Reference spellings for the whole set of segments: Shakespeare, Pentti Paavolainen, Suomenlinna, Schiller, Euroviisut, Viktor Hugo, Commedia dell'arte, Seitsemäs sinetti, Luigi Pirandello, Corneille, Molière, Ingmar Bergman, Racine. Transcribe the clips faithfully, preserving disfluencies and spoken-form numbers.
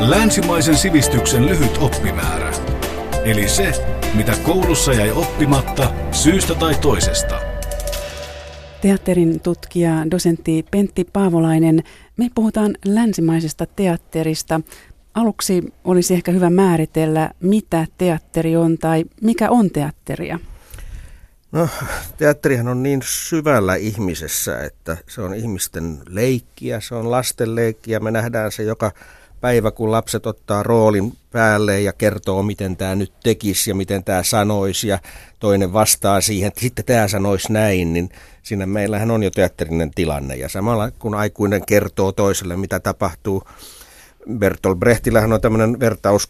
Länsimaisen sivistyksen lyhyt oppimäärä. Eli se, mitä koulussa jäi oppimatta syystä tai toisesta. Teatterin tutkija, dosentti Pentti Paavolainen. Me puhutaan länsimaisesta teatterista. Aluksi olisi ehkä hyvä määritellä, mitä teatteri on tai mikä on teatteria. No, teatterihan on niin syvällä ihmisessä, että se on ihmisten leikkiä, se on lasten leikkiä. Me nähdään se joka päivä, kun lapset ottaa roolin päälle ja kertoo, miten tämä nyt tekisi ja miten tämä sanoisi ja toinen vastaa siihen, että sitten tämä sanoisi näin, niin siinä meillähän on jo teatterinen tilanne. Ja samalla kun aikuinen kertoo toiselle, mitä tapahtuu. Bertolt Brechtillähän on tämmöinen vertaus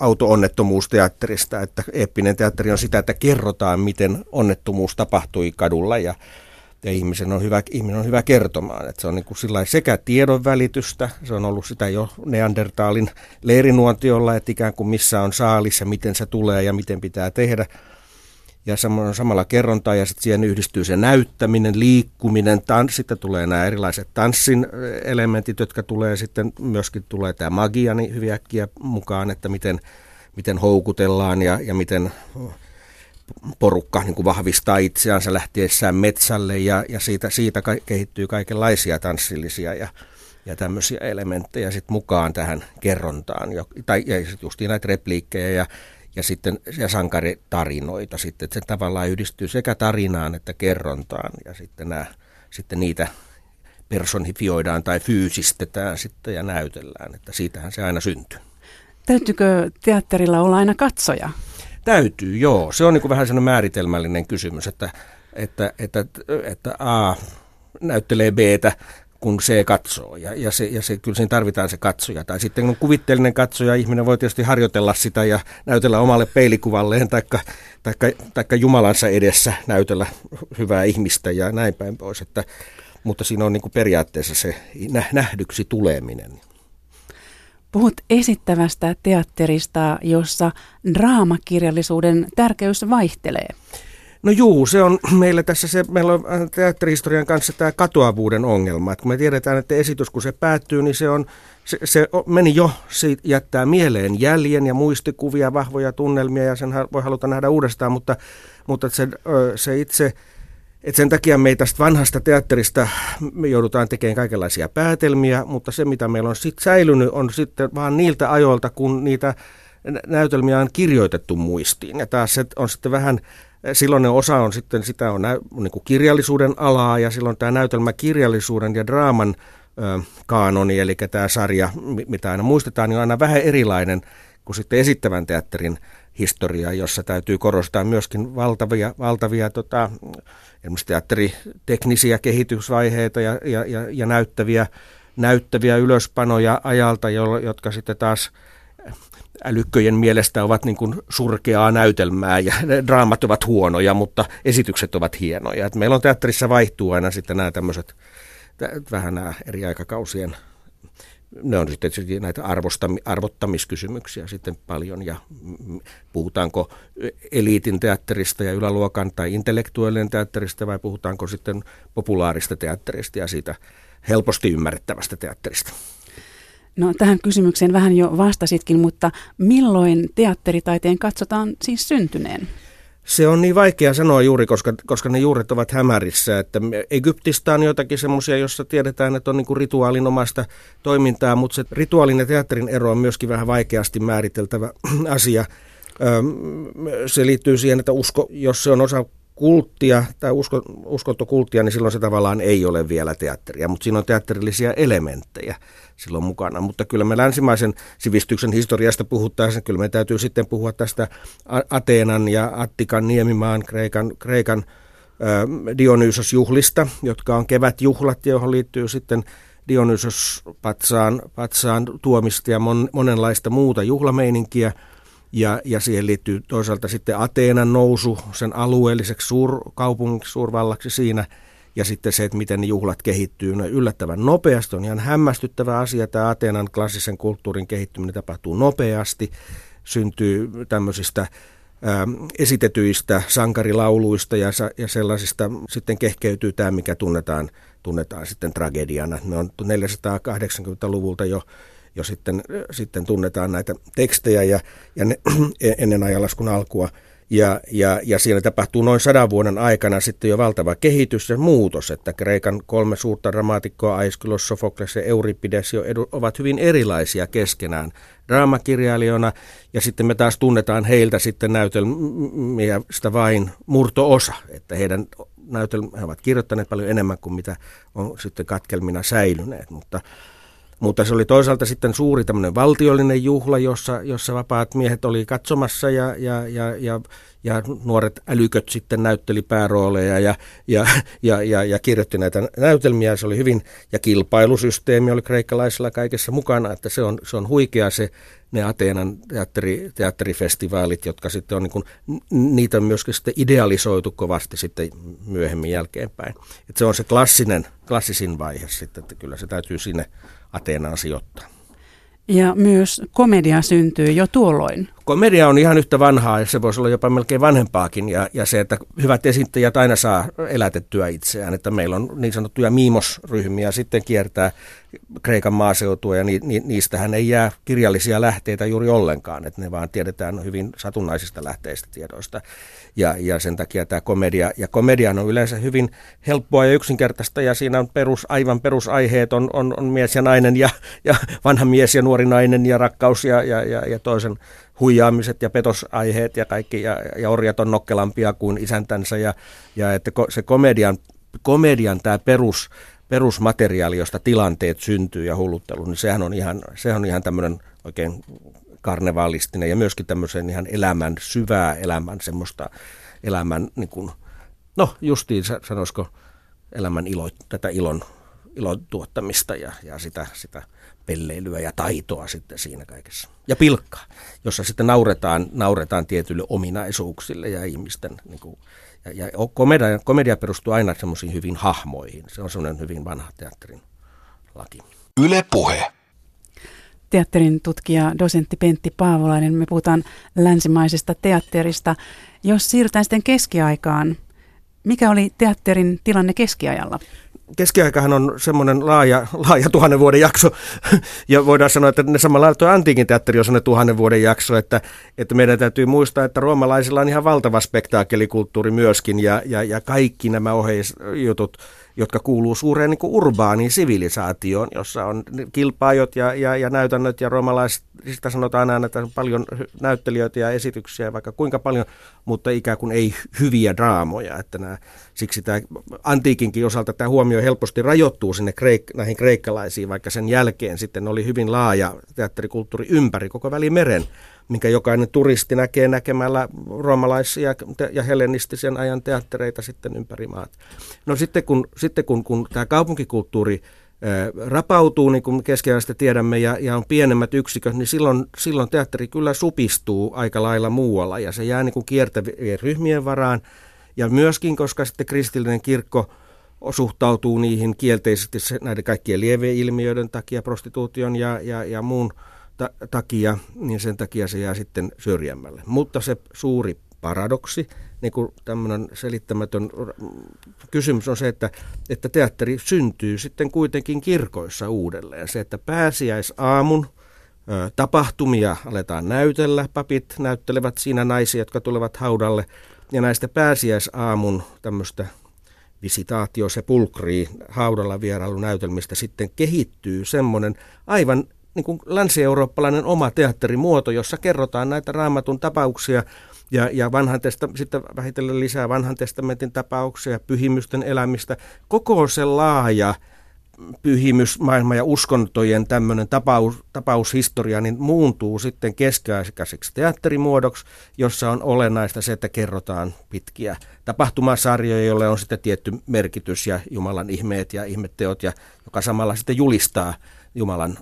auto-onnettomuusteatterista, että eeppinen teatteri on sitä, että kerrotaan, miten onnettomuus tapahtui kadulla ja, ja ihmisen on hyvä, ihminen on hyvä kertomaan. Että se on niin kuin sillain sekä tiedonvälitystä, se on ollut sitä jo Neandertaalin leirinuontiolla, että ikään kuin missä on saalis ja miten se tulee ja miten pitää tehdä. Ja samalla kerrontaa ja sitten siihen yhdistyy se näyttäminen, liikkuminen, tanssi, sitten tulee nämä erilaiset tanssin elementit, jotka tulee sitten, myöskin tulee tämä magia niin hyvin äkkiä mukaan, että miten, miten houkutellaan ja, ja miten porukka niin kuin vahvistaa itseään, se lähtiessään metsälle ja, ja siitä, siitä ka- kehittyy kaikenlaisia tanssillisia ja, ja tämmöisiä elementtejä sitten mukaan tähän kerrontaan, ja, tai ja sitten justiin näitä repliikkejä ja Ja sitten ja sankaritarinoita sitten, että se tavallaan yhdistyy sekä tarinaan että kerrontaan ja sitten, nämä, sitten niitä personifioidaan tai fyysistetään sitten ja näytellään, että siitähän se aina syntyy. Täytyykö teatterilla olla aina katsoja? Täytyy, joo. Se on niin kuin vähän sellainen määritelmällinen kysymys, että, että, että, että A näyttelee B:tä, kun se katsoo, ja, ja, se, ja se, kyllä siinä tarvitaan se katsoja. Tai sitten kun kuvitteellinen katsoja, ihminen voi tietysti harjoitella sitä ja näytellä omalle peilikuvalleen, taikka, taikka, taikka Jumalansa edessä näytellä hyvää ihmistä ja näin päin pois. Että, mutta siinä on niin kuin periaatteessa se nähdyksi tuleminen. Puhut esittävästä teatterista, jossa draamakirjallisuuden tärkeys vaihtelee. No juu, se on meillä tässä se, meillä on teatterihistorian kanssa tämä katoavuuden ongelma. Että kun me tiedetään, että esitys kun se päättyy, niin se, on, se, se meni jo, se jättää mieleen jäljen ja muistikuvia, vahvoja tunnelmia ja sen voi haluta nähdä uudestaan, mutta, mutta se, se itse, että sen takia me tästä vanhasta teatterista me joudutaan tekemään kaikenlaisia päätelmiä, mutta se mitä meillä on sitten säilynyt on sitten vaan niiltä ajoilta, kun niitä näytelmiä on kirjoitettu muistiin ja taas se on sitten vähän. Silloin ne osa on sitten, sitä on niin kuin kirjallisuuden alaa ja silloin tämä näytelmä kirjallisuuden ja draaman ö, kaanoni, eli tämä sarja, mitä aina muistetaan, niin on aina vähän erilainen kuin sitten esittävän teatterin historia, jossa täytyy korostaa myöskin valtavia, valtavia tota, esimerkiksi teatteriteknisiä kehitysvaiheita ja, ja, ja, ja näyttäviä, näyttäviä ylöspanoja ajalta, jo, jotka sitten taas älykköjen mielestä ovat niin kuin surkeaa näytelmää ja draamat ovat huonoja, mutta esitykset ovat hienoja. Et meillä on teatterissa vaihtuu aina sitten nämä tämmöiset, vähän nämä eri aikakausien, ne on sitten näitä arvottamiskysymyksiä sitten paljon ja puhutaanko eliitin teatterista ja yläluokan tai intellektuellinen teatterista vai puhutaanko sitten populaarista teatterista ja siitä helposti ymmärrettävästä teatterista. No tähän kysymykseen vähän jo vastasitkin, mutta milloin teatteritaiteen katsotaan siis syntyneen? Se on niin vaikea sanoa juuri, koska, koska ne juuret ovat hämärissä. Että Egyptistä on jotakin semmoisia, jossa tiedetään, että on niin kuin rituaalinomaista toimintaa, mutta se rituaalin ja teatterin ero on myöskin vähän vaikeasti määriteltävä asia. Se liittyy siihen, että usko, jos se on osa kulttia tai usko, uskontokulttia, niin silloin se tavallaan ei ole vielä teatteria, mutta siinä on teatterillisia elementtejä silloin mukana. Mutta kyllä me länsimaisen sivistyksen historiasta puhutaan, niin kyllä me täytyy sitten puhua tästä Ateenan ja Attikan, Niemimaan, Kreikan, Kreikan äh, Dionysosjuhlista, jotka on kevätjuhlat, johon liittyy sitten Dionysos patsaan, patsaan tuomista ja mon, monenlaista muuta juhlameininkiä. Ja, ja siihen liittyy toisaalta sitten Ateenan nousu sen alueelliseksi suurkaupungiksi, suurvallaksi siinä. Ja sitten se, että miten ne juhlat kehittyy ne yllättävän nopeasti. On ihan hämmästyttävä asia. Tämä Ateenan klassisen kulttuurin kehittyminen tapahtuu nopeasti. Syntyy tämmöisistä ää, esitetyistä sankarilauluista ja, ja sellaisista sitten kehkeytyy tämä, mikä tunnetaan, tunnetaan sitten tragediana. Ne on neljäsataakahdeksankymmentäluvulta jo jo sitten, sitten tunnetaan näitä tekstejä ja, ja ne, ennen ajanlaskun alkua. Ja, ja, ja siellä tapahtuu noin sadan vuoden aikana sitten jo valtava kehitys ja muutos, että Kreikan kolme suurta dramaatikkoa, Aischylos, Sophokles ja Euripides, jo edu, ovat hyvin erilaisia keskenään draamakirjailijoina, ja sitten me taas tunnetaan heiltä sitten näytelmistä vain murto-osa, että heidän näytelmät, he ovat kirjoittaneet paljon enemmän kuin mitä on sitten katkelmina säilyneet, mutta... Mutta se oli toisaalta sitten suuri tämmöinen valtiollinen juhla, jossa, jossa vapaat miehet oli katsomassa ja, ja, ja, ja, ja nuoret älyköt sitten näytteli päärooleja ja, ja, ja, ja, ja kirjoitti näitä näytelmiä. Se oli hyvin, ja kilpailusysteemi oli kreikkalaisilla kaikessa mukana, että se on, se on huikea se, ne Ateenan teatteri, teatterifestivaalit, jotka sitten on niin kuin, niitä on myöskin sitten idealisoitu kovasti sitten myöhemmin jälkeenpäin. Että se on se klassinen, klassisin vaihe sitten, että kyllä se täytyy sinne Ateenaan sijoittaa. Ja myös komedia syntyy jo tuolloin. Komedia on ihan yhtä vanhaa ja se voisi olla jopa melkein vanhempaakin ja, ja se, että hyvät esittäjät aina saa elätettyä itseään, että meillä on niin sanottuja miimosryhmiä sitten kiertää Kreikan maaseutua ja ni, ni, niistähän ei jää kirjallisia lähteitä juuri ollenkaan, että ne vaan tiedetään hyvin satunnaisista lähteistä tiedoista ja, ja sen takia tämä komedia ja komedia on yleensä hyvin helppoa ja yksinkertaista ja siinä on perus, aivan perusaiheet on, on, on mies ja nainen ja, ja vanha mies ja nuori nainen ja rakkaus ja, ja, ja, ja toisen huijaamiset ja petosaiheet ja kaikki, ja, ja orjat on nokkelampia kuin isäntänsä, ja, ja että se komedian, komedian tämä perus, perusmateriaali, josta tilanteet syntyy ja hulluttelu, niin sehän on ihan, sehän on ihan tämmöinen oikein karnevaalistinen, ja myöskin tämmöisen ihan elämän, syvää elämän, semmoista elämän, niin kuin, no justiin sanoisiko, elämän ilo, tätä ilon, ilon tuottamista ja, ja sitä, sitä pelleilyä ja taitoa sitten siinä kaikessa. Ja pilkkaa, jossa sitten nauretaan, nauretaan tietyille ominaisuuksille ja ihmisten. Niin kuin, ja, ja komedia, komedia perustuu aina semmoisiin hyvin hahmoihin. Se on semmoinen hyvin vanha teatterin laki. Yle Puhe. Teatterin tutkija, dosentti Pentti Paavolainen. Me puhutaan länsimaisesta teatterista. Jos siirrytään sitten keskiaikaan, mikä oli teatterin tilanne keskiajalla? Keskiaikahan on semmoinen laaja, laaja tuhannen vuoden jakso, ja voidaan sanoa, että ne samalla tuo antiikin teatteri on semmoinen tuhannen vuoden jakso, että, että meidän täytyy muistaa, että roomalaisilla on ihan valtava spektaakelikulttuuri myöskin, ja, ja, ja kaikki nämä oheisjutut, jotka kuuluu suureen niin kuin urbaaniin sivilisaatioon, jossa on kilpaajot ja, ja, ja näytännöt, ja roomalaisista sanotaan aina, että on paljon näyttelijöitä ja esityksiä, vaikka kuinka paljon, mutta ikään kuin ei hyviä draamoja, että nämä, siksi tämä antiikinkin osalta tämä huomio helposti rajoittuu sinne kreik- näihin kreikkalaisiin, vaikka sen jälkeen sitten oli hyvin laaja teatterikulttuuri ympäri koko Välimeren, minkä jokainen turisti näkee näkemällä roomalaisia ja hellenistisen ajan teattereita sitten ympäri maat. No sitten kun, sitten kun, kun tämä kaupunkikulttuuri rapautuu, niin kuin keskiajasta tiedämme, ja, ja on pienemmät yksiköt, niin silloin, silloin teatteri kyllä supistuu aika lailla muualla, ja se jää niin kuin kiertävien ryhmien varaan, ja myöskin, koska sitten kristillinen kirkko suhtautuu niihin kielteisesti näiden kaikkien lieveilmiöiden takia, prostituution ja, ja, ja muun ta- takia, niin sen takia se jää sitten syrjemmälle. Mutta se suuri paradoksi, niin kuin tämmöinen selittämätön kysymys on se, että, että teatteri syntyy sitten kuitenkin kirkoissa uudelleen. Se, että pääsiäisaamun ö, tapahtumia aletaan näytellä, papit näyttelevät siinä naisia, jotka tulevat haudalle, ja näistä pääsiäisaamun tämmöistä visitaatio sepulkriin haudalla vierailunäytelmistä sitten kehittyy semmoinen aivan niin kuin länsi-eurooppalainen oma teatterimuoto, jossa kerrotaan näitä Raamatun tapauksia ja, ja vanhan testa- sitten vähitellen lisää vanhan testamentin tapauksia, pyhimysten elämistä, koko se laaja pyhimysmaailma ja uskontojen tämmöinen tapaus, tapaushistoria, niin muuntuu sitten keskiaikaiseksi teatterimuodoksi, jossa on olennaista se, että kerrotaan pitkiä tapahtumasarjoja, joille on sitten tietty merkitys ja Jumalan ihmeet ja ihmetteot, ja joka samalla sitten julistaa Jumalan,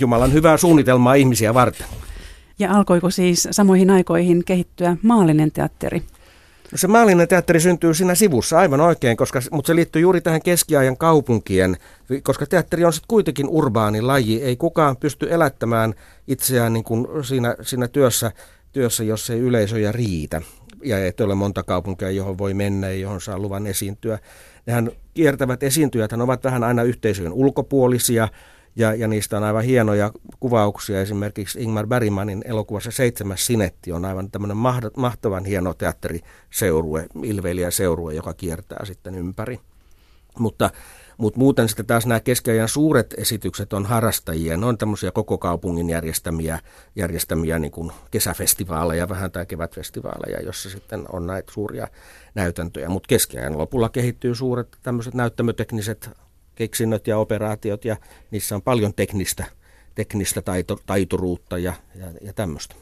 Jumalan hyvää suunnitelmaa ihmisiä varten. Ja alkoiko siis samoihin aikoihin kehittyä maallinen teatteri? No se maallinen teatteri syntyy siinä sivussa aivan oikein, koska, mutta se liittyy juuri tähän keskiajan kaupunkien, koska teatteri on sitten kuitenkin urbaani laji. Ei kukaan pysty elättämään itseään niin kuin siinä, siinä työssä, työssä, jos ei yleisöjä riitä. Ja ei ole monta kaupunkia, johon voi mennä ja johon saa luvan esiintyä. Nehän kiertävät esiintyjät ovat vähän aina yhteisöjen ulkopuolisia Ja, ja niistä on aivan hienoja kuvauksia. Esimerkiksi Ingmar Bergmanin elokuvassa Seitsemäs sinetti on aivan tämmöinen mahtavan hieno teatteriseurue, ilveilijäseurue, joka kiertää sitten ympäri. Mutta, mutta muuten sitten taas nämä keskiajan suuret esitykset on harrastajia. Ne on tämmöisiä koko kaupungin järjestämiä, järjestämiä niin kuin kesäfestivaaleja vähän tai kevätfestivaaleja, jossa sitten on näitä suuria näytäntöjä. Mutta keskiajan lopulla kehittyy suuret tämmöiset näyttämötekniset keksinnöt ja operaatiot, ja niissä on paljon teknistä, teknistä taito, taituruutta ja, ja, ja tämmöistä.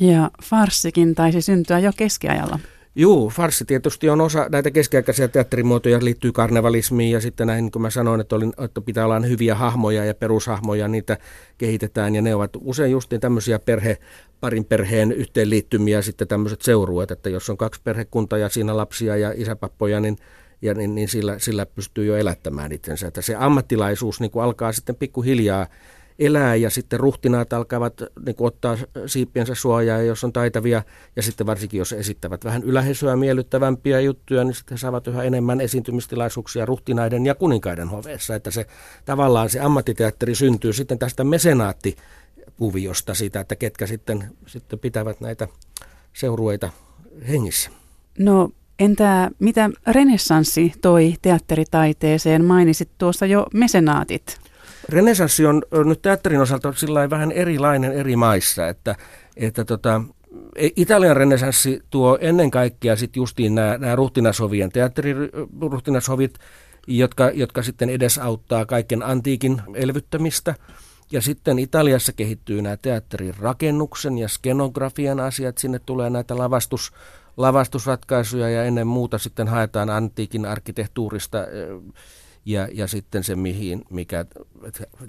Ja farssikin taisi syntyä jo keskiajalla. Juu, farssi tietysti on osa näitä keskiaikaisia teatterimuotoja, liittyy karnevalismiin ja sitten näihin, kun mä sanoin, että, olin, että pitää olla hyviä hahmoja ja perushahmoja, niitä kehitetään ja ne ovat usein just niin tämmöisiä perhe, parin perheen yhteenliittymiä sitten tämmöiset seurueet, että jos on kaksi perhekuntaa ja siinä lapsia ja isäpappoja, niin ja niin, niin sillä, sillä pystyy jo elättämään itsensä, että se ammattilaisuus niin kuin alkaa sitten pikkuhiljaa elää ja sitten ruhtinaat alkavat niin kuin ottaa siipiensä suojaa, jos on taitavia ja sitten varsinkin jos esittävät vähän ylähesyä miellyttävämpiä juttuja, niin sitten saavat yhä enemmän esiintymistilaisuuksia ruhtinaiden ja kuninkaiden hoveessa, että se tavallaan se ammattiteatteri syntyy sitten tästä mesenaattikuviosta siitä, että ketkä sitten, sitten pitävät näitä seurueita hengissä. No entä mitä renessanssi toi teatteritaiteeseen? Mainitsit tuossa jo mesenaatit. Renessanssi on nyt teatterin osalta sillä vähän erilainen eri maissa, että, että tota, Italian renessanssi tuo ennen kaikkea sitten justiin nämä, nämä ruhtinashovien teatteriruhtinashovit, jotka, jotka sitten edesauttaa kaiken antiikin elvyttämistä. Ja sitten Italiassa kehittyy nämä teatterin rakennuksen ja skenografian asiat, sinne tulee näitä lavastus lavastusratkaisuja ja ennen muuta sitten haetaan antiikin arkkitehtuurista ja, ja sitten se, mihin, mikä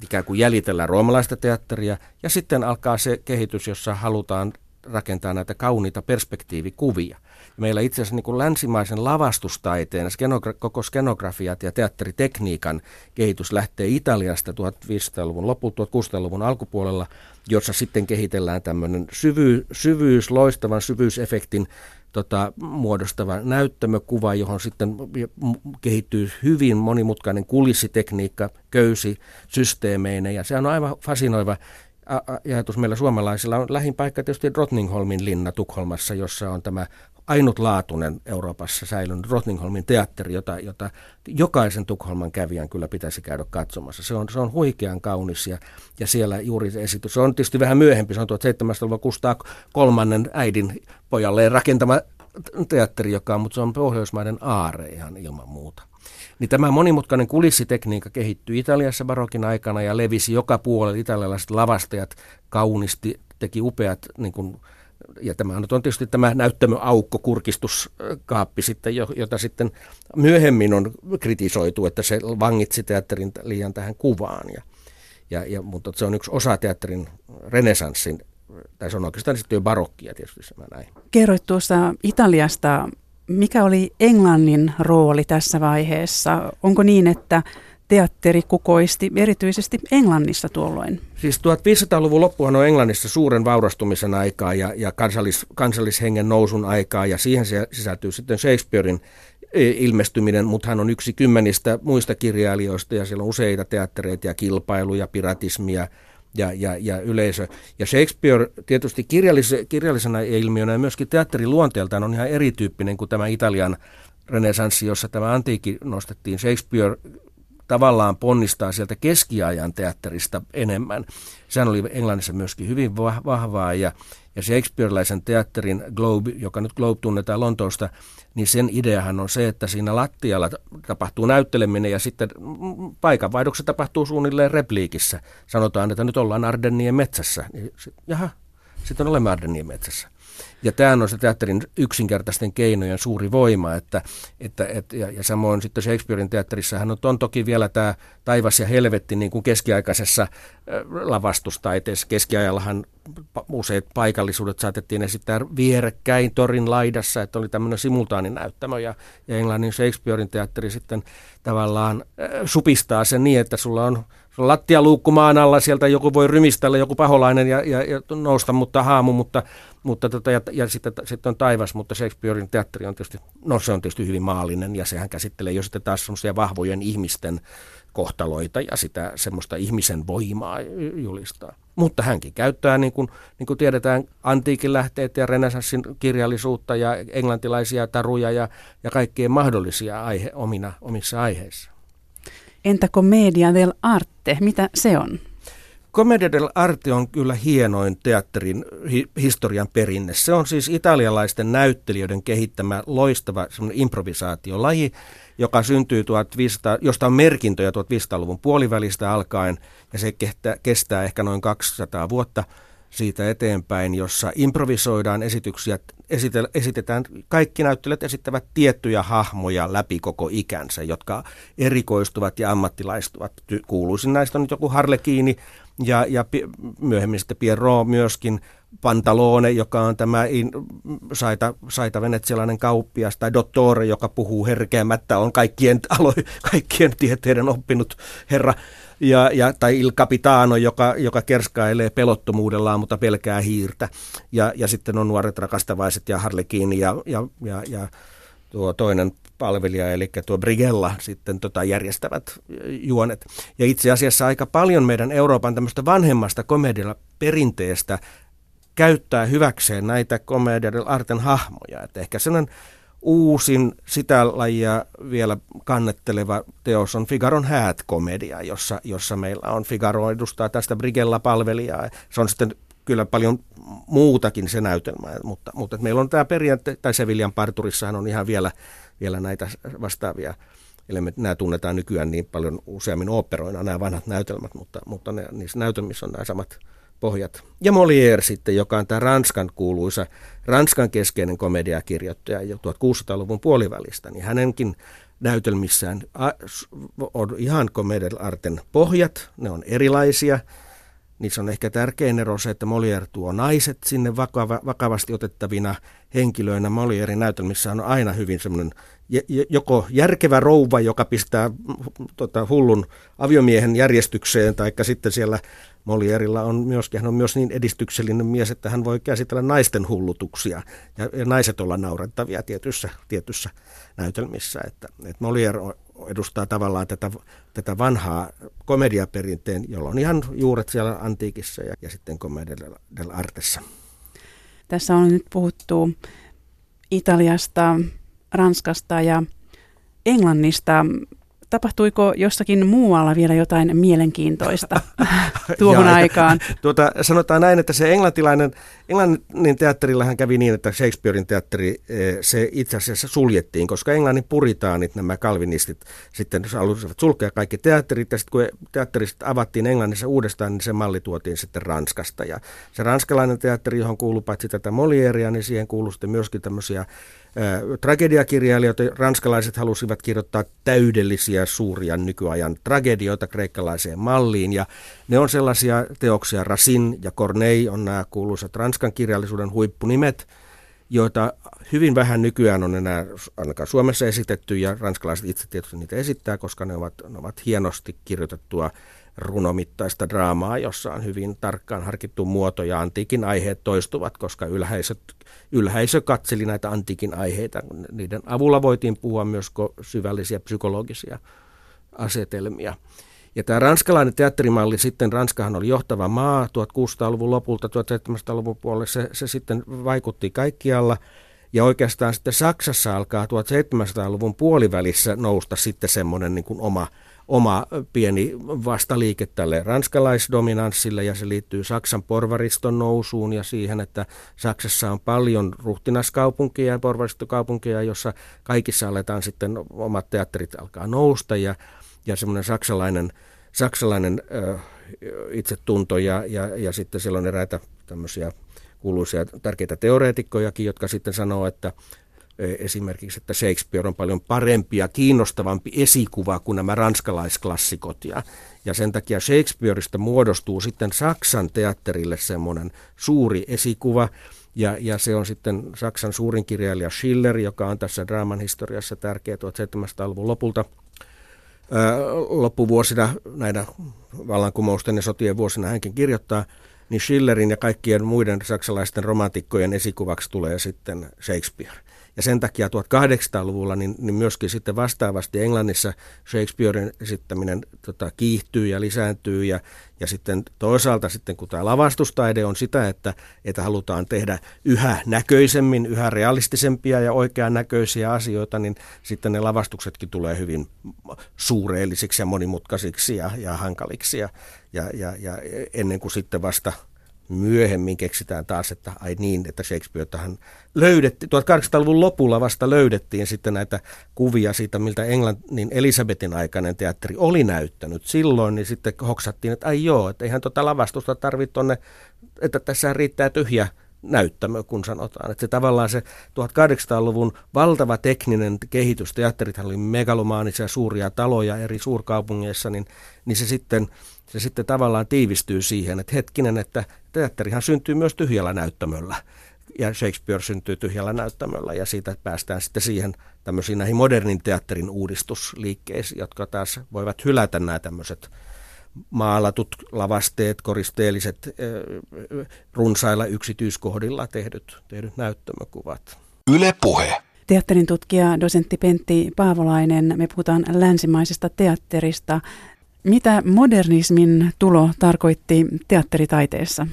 ikään kuin jäljitellään roomalaista teatteria. Ja sitten alkaa se kehitys, jossa halutaan rakentaa näitä kauniita perspektiivikuvia. Meillä itse asiassa niin kuin länsimaisen lavastustaiteen, skenogra- koko skenografiat ja teatteritekniikan kehitys lähtee Italiasta viidentoistasadan luvun lopun, kuudentoistasadan luvun alkupuolella, jossa sitten kehitellään tämmöinen syvy- syvyys, loistavan syvyysefektin tota, muodostava näyttämökuva, johon sitten kehittyy hyvin monimutkainen kulissitekniikka, köysi, systeemeineen, ja se on aivan fasinoiva ajatus. Meillä suomalaisilla on lähin paikka tietysti Drottningholmin linna Tukholmassa, jossa on tämä ainutlaatuinen Euroopassa säilynyt Drottningholmin teatteri, jota, jota jokaisen Tukholman kävijän kyllä pitäisi käydä katsomassa. Se on, se on huikean kaunis ja, ja siellä juuri se esitys. Se on tietysti vähän myöhempi, se on tuhatseitsemänsataaluvun Kustaa kolmannen äidin pojalleen rakentama teatteri, joka on, mutta se on pohjoismainen aare ihan ilman muuta. Niin tämä monimutkainen kulissitekniikka kehittyi Italiassa barokin aikana ja levisi joka puolella. Italialaiset lavastajat kaunisti teki upeat, niin kuin, ja tämä on tietysti tämä näyttämöaukko, kurkistuskaappi, sitten, jota sitten myöhemmin on kritisoitu, että se vangitsi teatterin liian tähän kuvaan. Ja, ja, ja, mutta se on yksi osa teatterin renessanssin, tai se on oikeastaan sitten jo barokkia tietysti se näin. Kerroit tuossa Italiasta. Mikä oli Englannin rooli tässä vaiheessa? Onko niin, että teatteri kukoisti erityisesti Englannissa tuolloin? Siis viidentoistasadan luvun loppuhan on Englannissa suuren vaurastumisen aikaa ja, ja kansallis, kansallishengen nousun aikaa, ja siihen se sisältyy sitten Shakespearein ilmestyminen, mutta hän on yksi kymmenistä muista kirjailijoista, ja siellä on useita teattereita ja kilpailuja, piratismia ja, ja, ja yleisö. Ja Shakespeare tietysti kirjallis- kirjallisena ilmiönä ja myöskin teatteriluonteeltaan on ihan erityyppinen kuin tämä Italian renessanssi, jossa tämä antiikki nostettiin. Shakespeare tavallaan ponnistaa sieltä keskiajan teatterista enemmän. Sehän oli Englannissa myöskin hyvin vahvaa, ja, ja shakespeareläisen teatterin Globe, joka nyt Globe tunnetaan Lontoosta, niin sen ideahan on se, että siinä lattialla tapahtuu näytteleminen ja sitten paikanvaihdoksessa tapahtuu suunnilleen repliikissä. Sanotaan, että nyt ollaan Ardennien metsässä. Jaha, sitten olemme Ardennien metsässä. Ja tämä on se teatterin yksinkertaisten keinojen suuri voima, että, että, et, ja, ja samoin sitten Shakespearein teatterissähän on, on toki vielä tämä taivas ja helvetti niin kuin keskiaikaisessa lavastustaiteessa. Keskiajallahan useat paikallisuudet saatettiin esittää vierekkäin torin laidassa, että oli tämmöinen simultaaninäyttämö, ja, ja Englannin Shakespearein teatteri sitten tavallaan äh, supistaa sen niin, että sulla on lattialuukku maan alla, sieltä joku voi rymistellä, joku paholainen ja, ja, ja nousta, mutta haamu, mutta, mutta tota, ja, ja sitten, sitten on taivas, mutta Shakespearen teatteri on tietysti, no se on tietysti hyvin maallinen ja sehän käsittelee jo sitten taas semmoisia vahvojen ihmisten kohtaloita ja sitä semmoista ihmisen voimaa julistaa. Mutta hänkin käyttää, niin kuin, niin kuin tiedetään, antiikin lähteet ja renäsanssin kirjallisuutta ja englantilaisia taruja ja, ja kaikkea mahdollisia aihe, omina, omissa aiheissa. Entä Commedia dell'arte? Mitä se on? Commedia dell'arte on kyllä hienoin teatterin hi- historian perinne. Se on siis italialaisten näyttelijöiden kehittämä loistava improvisaatiolaji, joka syntyy tuhatviisisataa, josta on merkintöjä viidentoistasadan luvun puolivälistä alkaen, ja se kehtää, kestää ehkä noin kaksisataa vuotta siitä eteenpäin, jossa improvisoidaan esityksiä, esite, esitetään, kaikki näyttelijät esittävät tiettyjä hahmoja läpi koko ikänsä, jotka erikoistuvat ja ammattilaistuvat. Kuuluisin näistä on nyt joku Harlekiini ja, ja myöhemmin sitten Pierrot myöskin, Pantalone, joka on tämä in, saita, saita venetsialainen kauppias, tai Dottore, joka puhuu herkeämättä, on kaikkien, alo, kaikkien tieteiden oppinut herra. Ja, ja, tai Il Capitano, joka, joka kerskailee pelottomuudellaan, mutta pelkää hiirtä. Ja, ja sitten on nuoret rakastavaiset ja Harlekin ja, ja, ja, ja tuo toinen palvelija, eli tuo Brigella sitten tota järjestävät juonet. Ja itse asiassa aika paljon meidän Euroopan tämmöistä vanhemmasta komedialla perinteestä käyttää hyväkseen näitä Commedia dell'arten hahmoja. Et ehkä sellainen uusin sitä lajia vielä kannetteleva teos on Figaron häät-komedia, jossa, jossa meillä on Figaro edustaa tästä Brigella-palvelijaa. Se on sitten kyllä paljon muutakin se näytelmä, mutta, mutta meillä on tämä perjantai, tai Sevillian parturissahan on ihan vielä, vielä näitä vastaavia elementtejä. Nämä tunnetaan nykyään niin paljon useammin oopperoina, nämä vanhat näytelmät, mutta, mutta ne, niissä näytelmissä on nämä samat pohjat. Ja Molière sitten, joka on tämä Ranskan kuuluisa, Ranskan keskeinen komediakirjoittaja jo tuhatkuudensadan luvun puolivälistä, niin hänenkin näytelmissään on ihan Commedia dell'arten pohjat, ne on erilaisia. Niissä on ehkä tärkein ero se, että Molière tuo naiset sinne vakava, vakavasti otettavina henkilöinä. Molièren näytelmissä on aina hyvin semmoinen joko järkevä rouva, joka pistää tota, hullun aviomiehen järjestykseen, tai sitten siellä Molièrella on myöskin, hän on myös niin edistyksellinen mies, että hän voi käsitellä naisten hullutuksia, ja, ja naiset olla naurettavia tietyissä, tietyissä näytelmissä. Että, että Molière edustaa tavallaan tätä, tätä vanhaa komediaperinteen, jolla on ihan juuret siellä antiikissa ja, ja sitten Commedia dell'artessa. Tässä on nyt puhuttu Italiasta, Ranskasta ja Englannista. Tapahtuiko jossakin muualla vielä jotain mielenkiintoista tuohon ja, aikaan? Tuota, sanotaan näin, että se englantilainen, englannin teatterillahan kävi niin, että Shakespearen teatteri se itse asiassa suljettiin, koska Englannin puritaanit, nämä kalvinistit, sitten halusivat sulkea kaikki teatterit, ja sitten kun teatterit avattiin Englannissa uudestaan, niin se malli tuotiin sitten Ranskasta. Ja se ranskalainen teatteri, johon kuului paitsi tätä Molièrea, niin siihen kuului sitten myöskin tämmöisiä tragediakirjailijoita. Ranskalaiset halusivat kirjoittaa täydellisiä suuria nykyajan tragedioita kreikkalaiseen malliin, ja ne on sellaisia teoksia, Racine ja Corneille on nämä kuuluisat Ranskan kirjallisuuden huippunimet, joita hyvin vähän nykyään on enää ainakaan Suomessa esitetty, ja ranskalaiset itse tietysti niitä esittää, koska ne ovat, ne ovat hienosti kirjoitettua runomittaista draamaa, jossa on hyvin tarkkaan harkittu muoto ja antiikin aiheet toistuvat, koska ylhäisöt, ylhäisö katseli näitä antiikin aiheita. Niiden avulla voitiin puhua myös syvällisiä psykologisia asetelmia. Ja tämä ranskalainen teatterimalli sitten, Ranskahan oli johtava maa tuhatkuudensadan luvun lopulta, tuhatseitsemänsadan luvun puolelle se, se sitten vaikutti kaikkialla. Ja oikeastaan sitten Saksassa alkaa tuhatseitsemänsadan luvun puolivälissä nousta sitten semmoinen niin kuin oma Oma pieni vastaliike tälle ranskalaisdominanssille, ja se liittyy Saksan porvariston nousuun ja siihen, että Saksassa on paljon ruhtinaskaupunkeja ja porvaristokaupunkeja, jossa kaikissa aletaan sitten omat teatterit alkaa nousta, ja, ja semmoinen saksalainen, saksalainen ö, itsetunto ja, ja, ja sitten siellä on eräitä tämmöisiä kuuluisia tärkeitä teoreetikkojakin, jotka sitten sanoo, että esimerkiksi, että Shakespeare on paljon parempi ja kiinnostavampi esikuva kuin nämä ranskalaisklassikot. Ja, ja sen takia Shakespeareista muodostuu sitten Saksan teatterille semmoinen suuri esikuva. Ja, ja se on sitten Saksan suurin kirjailija Schiller, joka on tässä draaman historiassa tärkeä tuhatseitsemänsadan luvun lopulta. loppuvuosina, näinä vallankumousten ja sotien vuosina hänkin kirjoittaa, niin Schillerin ja kaikkien muiden saksalaisten romantikkojen esikuvaksi tulee sitten Shakespeare. Ja sen takia tuhatkahdeksansataaluvulla niin, niin myöskin sitten vastaavasti Englannissa Shakespearen esittäminen tota, kiihtyy ja lisääntyy. Ja, ja sitten toisaalta sitten kun tämä lavastustaide on sitä, että, että halutaan tehdä yhä näköisemmin, yhä realistisempia ja oikean näköisiä asioita, niin sitten ne lavastuksetkin tulee hyvin suureellisiksi ja monimutkaisiksi ja, ja hankaliksi. Ja, ja, ja, ja ennen kuin sitten vasta... Myöhemmin keksitään taas, että ai niin, että Shakespearetähän löydettiin, tuhatkahdeksansataaluvun lopulla vasta löydettiin sitten näitä kuvia siitä, miltä Englannin Elisabetin aikainen teatteri oli näyttänyt silloin, niin sitten hoksattiin, että ai joo, että eihän tuota lavastusta tarvitse tuonne, että tässä riittää tyhjä näyttämö, kun sanotaan. Että se tavallaan se tuhatkahdeksansataaluvun valtava tekninen kehitys, teatterithan oli megalomaanisia suuria taloja eri suurkaupungeissa, niin, niin se sitten... Se sitten tavallaan tiivistyy siihen, että hetkinen, että teatterihan syntyy myös tyhjällä näyttämöllä. Ja Shakespeare syntyy tyhjällä näyttämöllä ja siitä päästään sitten siihen tämmöisiin näihin modernin teatterin uudistusliikkeisiin, jotka taas voivat hylätä nämä tämmöiset maalatut lavasteet, koristeelliset, runsailla yksityiskohdilla tehdyt, tehdyt näyttämökuvat. Yle Puhe. Teatterin tutkija, dosentti Pentti Paavolainen. Me puhutaan länsimaisesta teatterista. Mitä modernismin tulo tarkoitti teatteritaiteessa?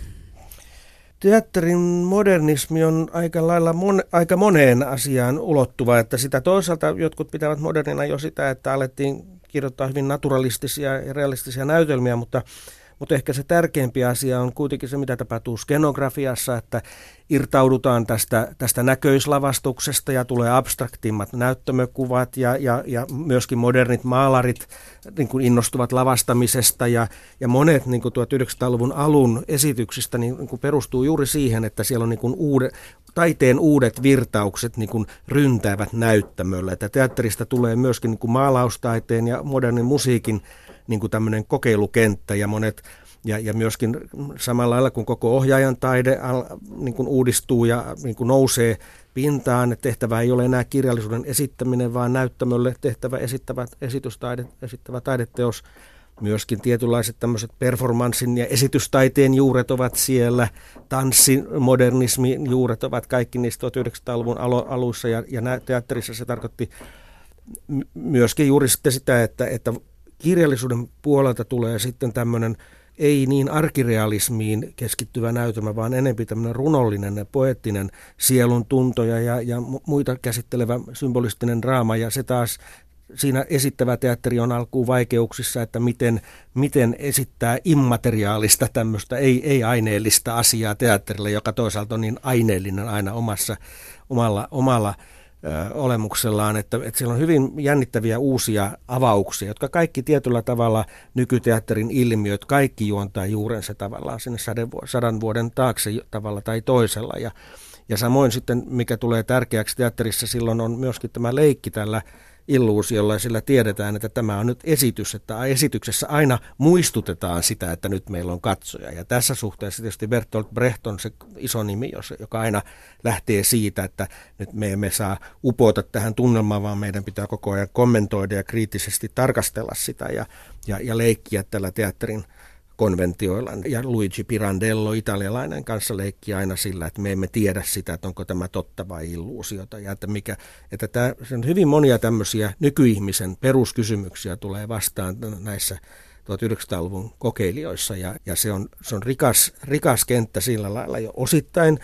Teatterin modernismi on aika lailla mon, aika moneen asiaan ulottuva, että sitä toisaalta jotkut pitävät modernina jo sitä, että alettiin kirjoittaa hyvin naturalistisia ja realistisia näytelmiä, mutta Mutta ehkä se tärkeämpi asia on kuitenkin se, mitä tapahtuu skenografiassa, että irtaudutaan tästä, tästä näköislavastuksesta ja tulee abstraktimmat näyttämökuvat ja, ja, ja myöskin modernit maalarit niin kuin innostuvat lavastamisesta ja, ja monet niin kuin tuhatyhdeksänsataaluvun alun esityksistä niin kuin perustuu juuri siihen, että siellä on niin kuin uude, taiteen uudet virtaukset niin kuin ryntäävät näyttämöllä. Että teatterista tulee myöskin niin kuin maalaustaiteen ja modernin musiikin niin kuin tämmöinen kokeilukenttä ja monet, ja, ja myöskin samalla lailla kun koko ohjaajan taide al, niin kuin uudistuu ja niin kuin nousee pintaan, että tehtävä ei ole enää kirjallisuuden esittäminen, vaan näyttämölle tehtävä esittävä esitystaide, esittävä taideteos. Myöskin tietynlaiset tämmöiset performanssin ja esitystaiteen juuret ovat siellä, tanssimodernismin juuret ovat kaikki niissä tuhatyhdeksänsataaluvun alo, alussa ja, ja nä, teatterissa se tarkoitti myöskin juuri sitten sitä, että, että kirjallisuuden puolelta tulee sitten tämmöinen ei niin arkirealismiin keskittyvä näytelmä, vaan enemmän tämmöinen runollinen ja poeettinen sielun tuntoja ja, ja muita käsittelevä symbolistinen draama. Ja se taas siinä esittävä teatteri on alkuun vaikeuksissa, että miten, miten esittää immateriaalista tämmöistä ei, ei aineellista asiaa teatterille, joka toisaalta on niin aineellinen aina omassa, omalla, omalla olemuksellaan, että, että siellä on hyvin jännittäviä uusia avauksia, jotka kaikki tietyllä tavalla nykyteatterin ilmiöt, kaikki juontaa juurensa tavallaan sinne sadan vuoden taakse tavalla tai toisella. Ja, ja samoin sitten, mikä tulee tärkeäksi teatterissa, silloin on myöskin tämä leikki tällä illuusiolla ja sillä tiedetään, että tämä on nyt esitys, että esityksessä aina muistutetaan sitä, että nyt meillä on katsoja. Ja tässä suhteessa tietysti Bertolt Brecht on se iso nimi, joka aina lähtee siitä, että nyt me emme saa upota tähän tunnelmaan, vaan meidän pitää koko ajan kommentoida ja kriittisesti tarkastella sitä ja, ja, ja leikkiä tällä teatterin konventioilla. Ja Luigi Pirandello, italialainen, kanssa leikki aina sillä, että me emme tiedä sitä, että onko tämä totta vai illuusiota. Ja että mikä, että tämä, sen hyvin monia tämmöisiä nykyihmisen peruskysymyksiä tulee vastaan näissä tuhatyhdeksänsataaluvun kokeilijoissa. Ja, ja se on, se on rikas, rikas kenttä sillä lailla jo osittain.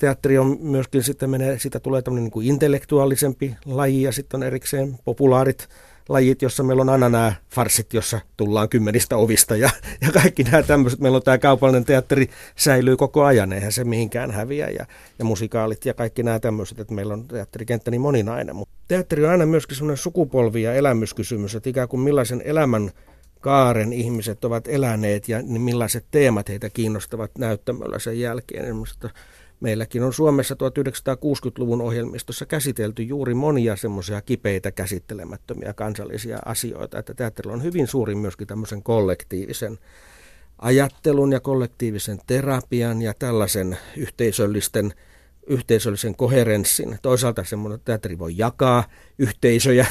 Teatteri on myöskin sitten menee, siitä tulee tämmöinen niin kuin intellektuaalisempi laji ja sitten on erikseen populaarit lajit, jossa meillä on aina nämä farssit, jossa tullaan kymmenistä ovista ja, ja kaikki nämä tämmöiset. Meillä on tämä kaupallinen teatteri säilyy koko ajan, eihän se mihinkään häviä ja, ja musikaalit ja kaikki nämä tämmöiset, että meillä on teatterikenttä niin moninainen. Mutta teatteri on aina myöskin semmoinen sukupolvi- ja elämyskysymys, että ikään kuin millaisen elämän kaaren ihmiset ovat eläneet ja niin millaiset teemat heitä kiinnostavat näyttämällä sen jälkeen. Esimerkiksi meilläkin on Suomessa tuhatyhdeksänsataakuusikymmentäluvun ohjelmistossa käsitelty juuri monia semmoisia kipeitä käsittelemättömiä kansallisia asioita, että teatterilla on hyvin suuri myöskin tämmöisen kollektiivisen ajattelun ja kollektiivisen terapian ja tällaisen yhteisöllisten yhteisöllisen koherenssin. Toisaalta semmoinen teatteri voi jakaa yhteisöjä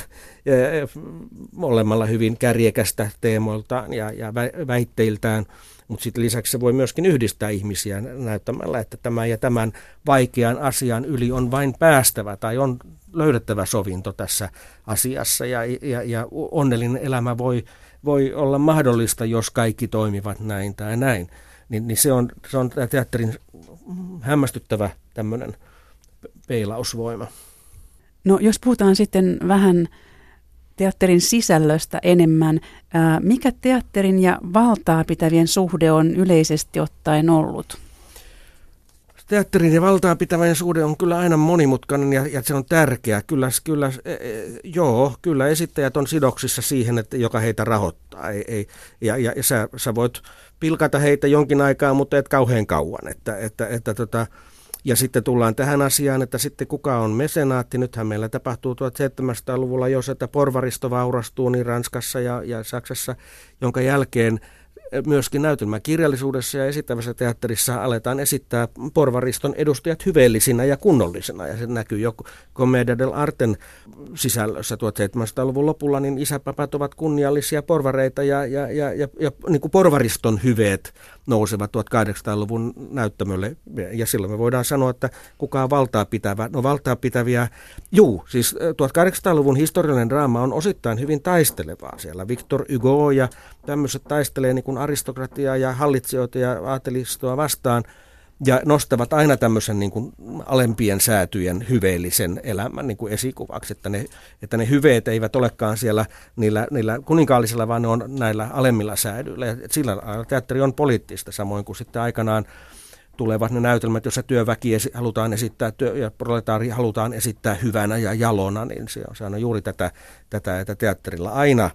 olemalla hyvin kärjekästä teemoiltaan ja, ja väitteiltään, mutta sitten lisäksi se voi myöskin yhdistää ihmisiä näyttämällä, että tämän ja tämän vaikean asian yli on vain päästävä tai on löydettävä sovinto tässä asiassa ja, ja, ja onnellinen elämä voi, voi olla mahdollista, jos kaikki toimivat näin tai näin. Niin, niin se on, se on teatterin hämmästyttävä tämmöinen peilausvoima. No jos puhutaan sitten vähän teatterin sisällöstä enemmän, ää, mikä teatterin ja valtaa pitävien suhde on yleisesti ottaen ollut? Teatterin ja valtaa pitävien suhde on kyllä aina monimutkainen ja, ja se on tärkeä. Kyllä, kyllä, joo, kyllä esittäjät on sidoksissa siihen, että joka heitä rahoittaa. Ei, ei, ja ja, ja sä, sä voit pilkata heitä jonkin aikaa, mutta et kauhean kauan. Että, että, että, tota, ja sitten tullaan tähän asiaan, että sitten kuka on mesenaatti. Nythän meillä tapahtuu seitsemäntoistasataa-luvulla jos, että porvaristo vaurastuu niin Ranskassa ja, ja Saksassa, jonka jälkeen myöskin näytelmäkirjallisuudessa ja esittävässä teatterissa aletaan esittää porvariston edustajat hyveellisinä ja kunnollisina. Ja se näkyy jo Commedia dell'arten sisällössä tuhatseitsemänsataaluvun lopulla, niin isäpapat ovat kunniallisia porvareita ja, ja, ja, ja, ja niin kuin porvariston hyveet nousevat tuhatkahdeksansataaluvun näyttämölle. Ja silloin me voidaan sanoa, että kuka on valtaa pitävä. No valtaa pitäviä, juu, siis tuhatkahdeksansataaluvun historiallinen draama on osittain hyvin taistelevaa. Siellä Viktor Hugo ja tämmöiset taistelee niin kuin aristokratiaa ja hallitsijoita ja aatelistoa vastaan ja nostavat aina tämmöisen niin kuin alempien säätyjen hyveellisen elämän niin kuin esikuvaksi, että ne, että ne hyveet eivät olekaan siellä niillä, niillä kuninkaallisilla, vaan ne on näillä alemmilla säädyillä. Ja sillä teatteri on poliittista, samoin kuin sitten aikanaan tulevat ne näytelmät, joissa työväki esi- halutaan esittää työ- ja proletaari halutaan esittää hyvänä ja jalona, niin se on, se on juuri tätä, tätä, että teatterilla aina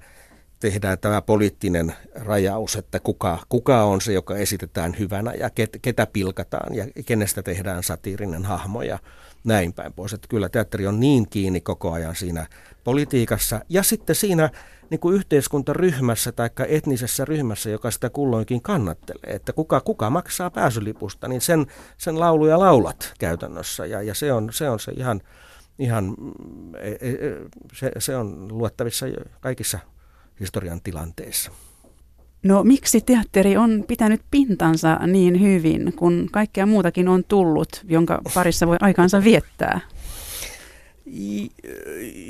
tehdään tämä poliittinen rajaus, että kuka, kuka on se, joka esitetään hyvänä ja ket, ketä pilkataan ja kenestä tehdään satiirinen hahmo ja näin päin pois. Että kyllä teatteri on niin kiinni koko ajan siinä politiikassa ja sitten siinä niin kuin yhteiskuntaryhmässä tai etnisessä ryhmässä, joka sitä kulloinkin kannattelee, että kuka, kuka maksaa pääsylipusta, niin sen, sen lauluja laulat käytännössä ja, ja se, on, se on se ihan, ihan se, se on luettavissa kaikissa historian tilanteissa. No miksi teatteri on pitänyt pintansa niin hyvin, kun kaikkea muutakin on tullut, jonka parissa voi aikaansa viettää? I,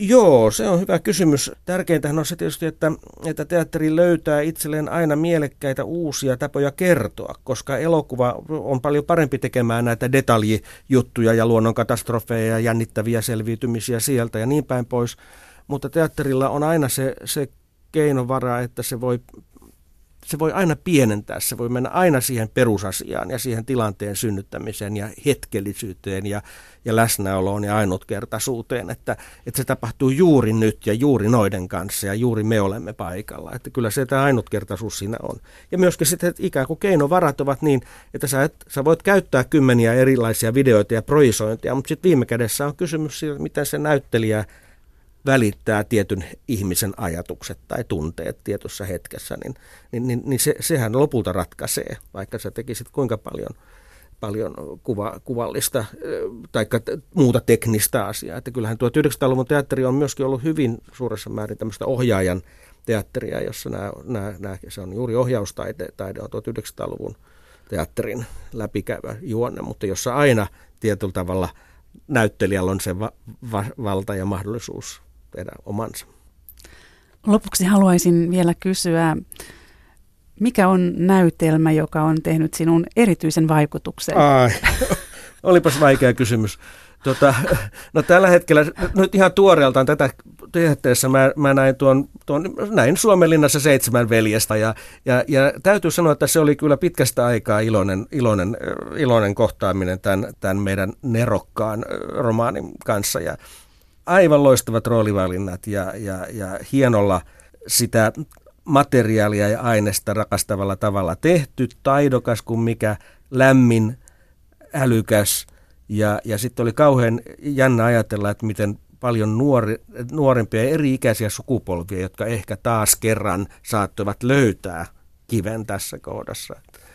joo, se on hyvä kysymys. Tärkeintähän on se tietysti, että, että teatteri löytää itselleen aina mielekkäitä uusia tapoja kertoa, koska elokuva on paljon parempi tekemään näitä detaljijuttuja ja luonnonkatastrofeja ja jännittäviä selviytymisiä sieltä ja niin päin pois, mutta teatterilla on aina se, se keinovara, että se voi, se voi aina pienentää, se voi mennä aina siihen perusasiaan ja siihen tilanteen synnyttämiseen ja hetkellisyyteen ja, ja läsnäoloon ja ainutkertaisuuteen, että, että se tapahtuu juuri nyt ja juuri noiden kanssa ja juuri me olemme paikalla, että kyllä se tämä ainutkertaisuus siinä on. Ja myöskin sitten ikään kuin keinovarat ovat niin, että sä, et, sä voit käyttää kymmeniä erilaisia videoita ja projisointia, mutta sitten viime kädessä on kysymys siitä, miten se näyttelijä välittää tietyn ihmisen ajatukset tai tunteet tietyssä hetkessä, niin, niin, niin, niin se, sehän lopulta ratkaisee, vaikka sä tekisit kuinka paljon, paljon kuva, kuvallista tai muuta teknistä asiaa. Että kyllähän tuo yhdeksäntoistasadan-luvun teatteri on myöskin ollut hyvin suuressa määrin tämmöistä ohjaajan teatteria, jossa nämä, nämä, nämä, se on juuri ohjaustaide, taide on yhdeksäntoistasadan-luvun teatterin läpikäyvä juonne, mutta jossa aina tietyllä tavalla näyttelijällä on se va, va, valta ja mahdollisuus tehdä omansa. Lopuksi haluaisin vielä kysyä, mikä on näytelmä, joka on tehnyt sinun erityisen vaikutuksen? Ai, olipas vaikea kysymys. Tota, no tällä hetkellä, nyt ihan tuoreeltaan tätä tehdessä, mä, mä näin, tuon, tuon, näin Suomenlinnassa Seitsemän veljestä ja, ja, ja täytyy sanoa, että se oli kyllä pitkästä aikaa iloinen, iloinen, iloinen kohtaaminen tämän, tämän meidän nerokkaan romaanin kanssa ja aivan loistavat roolivalinnat ja, ja, ja hienolla sitä materiaalia ja aineesta rakastavalla tavalla tehty, taidokas kuin mikä, lämmin, älykäs ja, ja sitten oli kauhean jännä ajatella, että miten paljon nuori, nuorempia ja eri-ikäisiä sukupolvia, jotka ehkä taas kerran saattoivat löytää kiven tässä kohdassa.